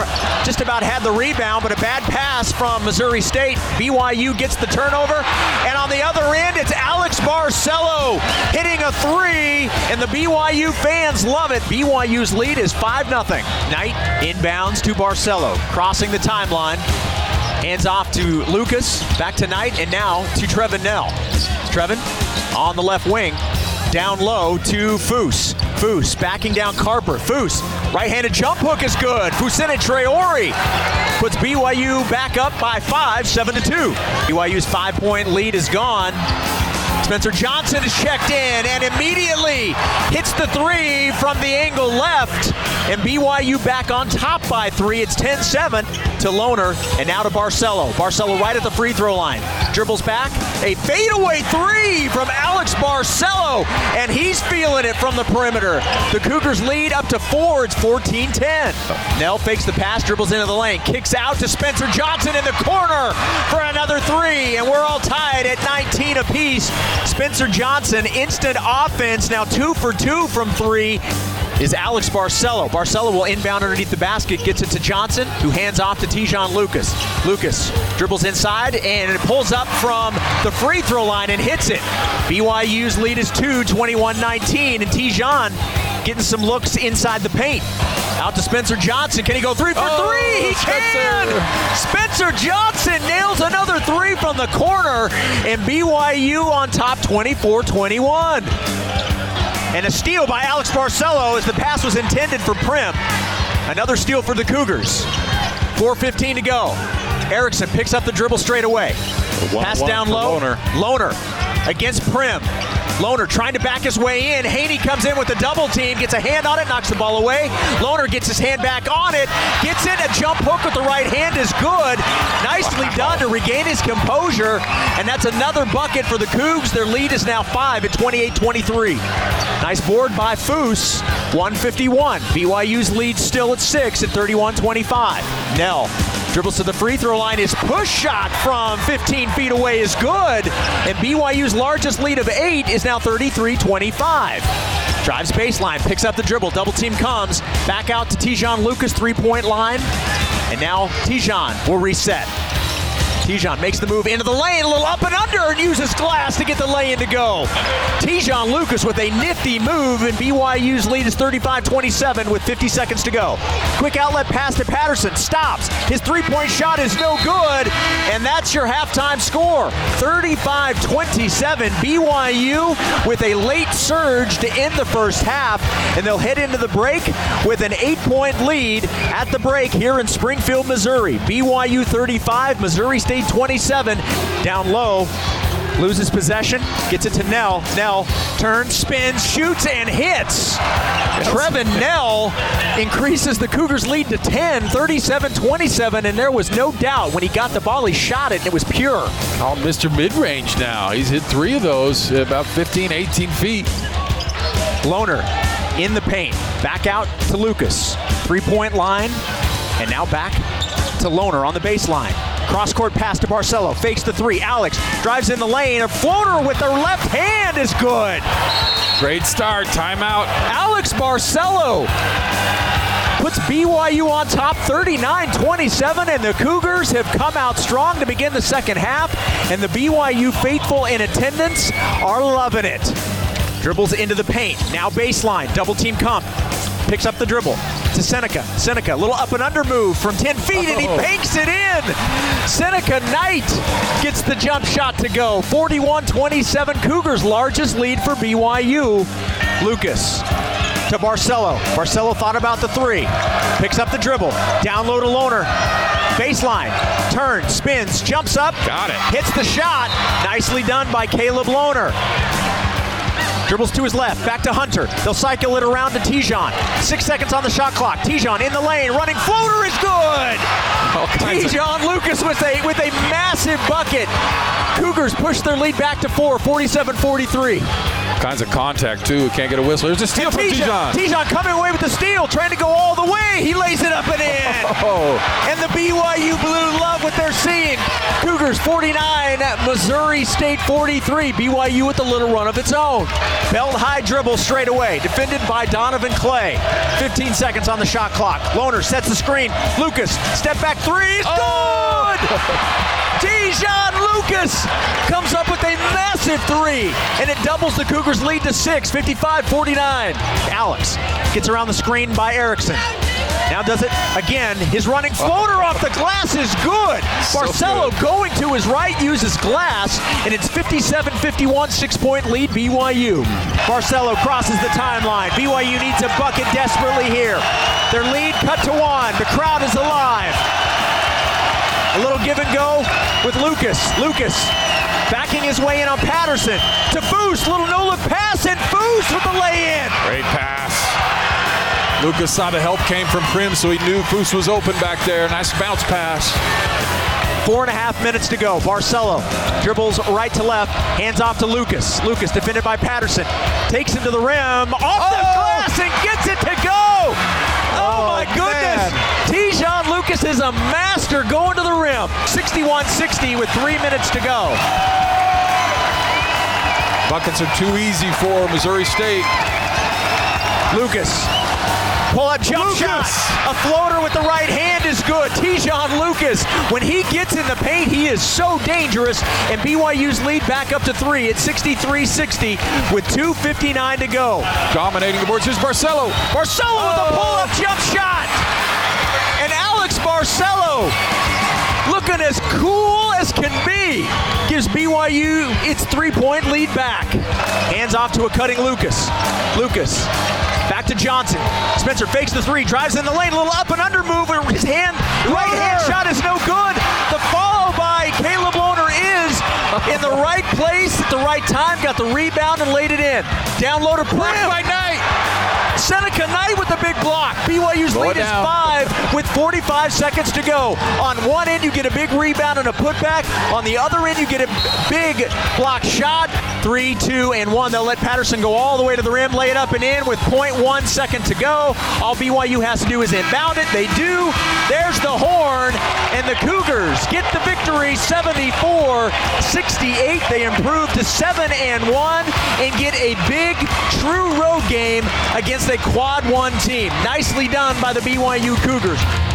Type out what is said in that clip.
Lohner just about had the rebound, but a bad pass from Missouri State. BYU gets the turnover, and on the other end, it's Alex Barcello hitting a three, and the BYU fans love it. BYU's lead is 5-0. Knight inbounds to Barcello, crossing the timeline. Hands off to Lucas, back to Knight, and now to Trevin Knell. Trevin on the left wing, down low to Foose. Foose backing down Carper. Foose, right-handed jump hook is good. Fusene Traore puts BYU back up by 5, 7-2. BYU's 5-point lead is gone. Spencer Johnson is checked in and immediately hits the three from the angle left. And BYU back on top by 3. It's 10-7 to Lohner and now to Barcello. Barcello right at the free throw line. Dribbles back. A fadeaway three from Alex Barcello. And he's feeling it from the perimeter. The Cougars lead up to 4. It's 14-10. Knell fakes the pass, dribbles into the lane. Kicks out to Spencer Johnson in the corner for another three. And we're all tied at 19 apiece. Spencer Johnson, instant offense, now 2 for 2 from 3 is Alex Barcello. Barcello will inbound underneath the basket, gets it to Johnson, who hands off to Te'Jon Lucas. Lucas dribbles inside and it pulls up from the free throw line and hits it. BYU's lead is 2, 21-19, and Te'Jon getting some looks inside the paint. Out to Spencer Johnson. Can he go 3 for 3? He can! Spencer Johnson nails another three from the corner, and BYU on top 24-21. And a steal by Alex Barcello as the pass was intended for Prim. Another steal for the Cougars. 4:15 to go. Erickson picks up the dribble straight away. Pass down low. Lohner against Prim. Lohner trying to back his way in. Haney comes in with a double team, gets a hand on it, knocks the ball away. Lohner gets his hand back on it, gets it. A jump hook with the right hand is good. Nicely done to regain his composure. And that's another bucket for the Cougs. Their lead is now 5 at 28-23. Nice board by Foose. 151. BYU's lead still at 6 at 31-25. Knell dribbles to the free throw line. His push shot from 15 feet away is good. And BYU's largest lead of 8 is now 33-25. Drives baseline, picks up the dribble, double team comes, back out to Te'Jon Lucas, 3-point line, and now Te'Jon will reset. Te'Jon makes the move into the lane, a little up and under, and uses glass to get the lay-in to go. Te'Jon Lucas with a nifty move, and BYU's lead is 35-27 with 50 seconds to go. Quick outlet pass to Patterson, stops. His three-point shot is no good, and that's your halftime score. 35-27, BYU with a late surge to end the first half, and they'll head into the break with an 8-point lead at the break here in Springfield, Missouri. BYU 35, Missouri State 27. Down low, loses possession, gets it to Knell. Knell turns, spins, shoots, and hits. Trevin Knell increases the Cougars' lead to 10, 37-27, and there was no doubt when he got the ball, he shot it, and it was pure. Oh, Mr. Mid-Range now. He's hit 3 of those, about 15, 18 feet. Lohner in the paint, back out to Lucas. 3-point line, and now back to Lohner on the baseline. Cross-court pass to Barcello, fakes the 3. Alex drives in the lane. A floater with the left hand is good. Great start, timeout. Alex Barcello puts BYU on top 39-27, and the Cougars have come out strong to begin the second half, and the BYU faithful in attendance are loving it. Dribbles into the paint, now baseline, double-team comp. Picks up the dribble to Seneca. Seneca, a little up and under move from 10 feet, and he banks it in. Seneca Knight gets the jump shot to go. 41-27, Cougars' largest lead for BYU. Lucas to Barcello. Barcello thought about the 3. Picks up the dribble. Down low to Lohner. Baseline. Turns, spins, jumps up. Got it. Hits the shot. Nicely done by Caleb Lohner. Dribbles to his left, back to Hunter. They'll cycle it around to Te'Jon. 6 seconds on the shot clock. Te'Jon in the lane, running floater is good. Te'Jon Lucas with a massive bucket. Cougars push their lead back to 4, 47-43. kinds of contact, too. Can't get a whistle. There's a steal from Te'Jon. Te'Jon coming away with the steal, trying to go all the way. He lays it up and in. Oh. And the BYU Blue love what they're seeing. Cougars 49, Missouri State 43. BYU with a little run of its own. Belt high dribble straight away, defended by Donovan Clay. 15 seconds on the shot clock. Lohner sets the screen. Lucas, step back three. It's good! Te'Jon Lucas comes up with a massive three, and it doubles the Cougars' lead to 6, 55-49. Alex gets around the screen by Erickson. Now does it again. His running floater off the glass is good. Barcello going to his right, uses glass, and it's 57-51, 6-point lead BYU. Barcello crosses the timeline. BYU needs a bucket desperately here. Their lead cut to one. The crowd is alive. A little give and go with Lucas. Lucas backing his way in on Patterson to Foose. Little no-look pass, and Foose with the lay-in. Great pass. Lucas saw the help came from Prim, so he knew Foose was open back there. Nice bounce pass. 4.5 minutes to go. Barcello dribbles right to left, hands off to Lucas. Lucas defended by Patterson. Takes him to the rim, off the glass, and gets it to go. Oh my goodness. Te'Jon Lucas is a master going to the rim. 61-60 with 3 minutes to go. Buckets are too easy for Missouri State. Lucas. Pull-up jump shot. A floater with the right hand is good. Te'Jon Lucas, when he gets in the paint, he is so dangerous. And BYU's lead back up to 3 at 63-60 with 2:59 to go. Dominating the boards. Here's Barcello. Barcello with a pull-up jump shot. And Alex Barcello looking as cool as can be gives BYU its 3-point lead back. Hands off to a cutting Lucas. Lucas. Back to Johnson. Spencer fakes the three, drives in the lane, a little up and under move, and his right hand shot is no good. The follow by Caleb Lohner is in the right place at the right time, got the rebound and laid it in. Down low to Prim. By Knight. Seneca Knight with the big block. BYU's lead is 5 with 45 seconds to go. On one end, you get a big rebound and a putback. On the other end, you get a big block shot. 3, 2, and 1. They'll let Patterson go all the way to the rim, lay it up and in with 0.1 second to go. All BYU has to do is inbound it. They do. There's the horn, and the Cougars get the victory 74-68. They improve to 7-1 and get a big, true road game against a quad one team. Nicely done by the BYU Cougars.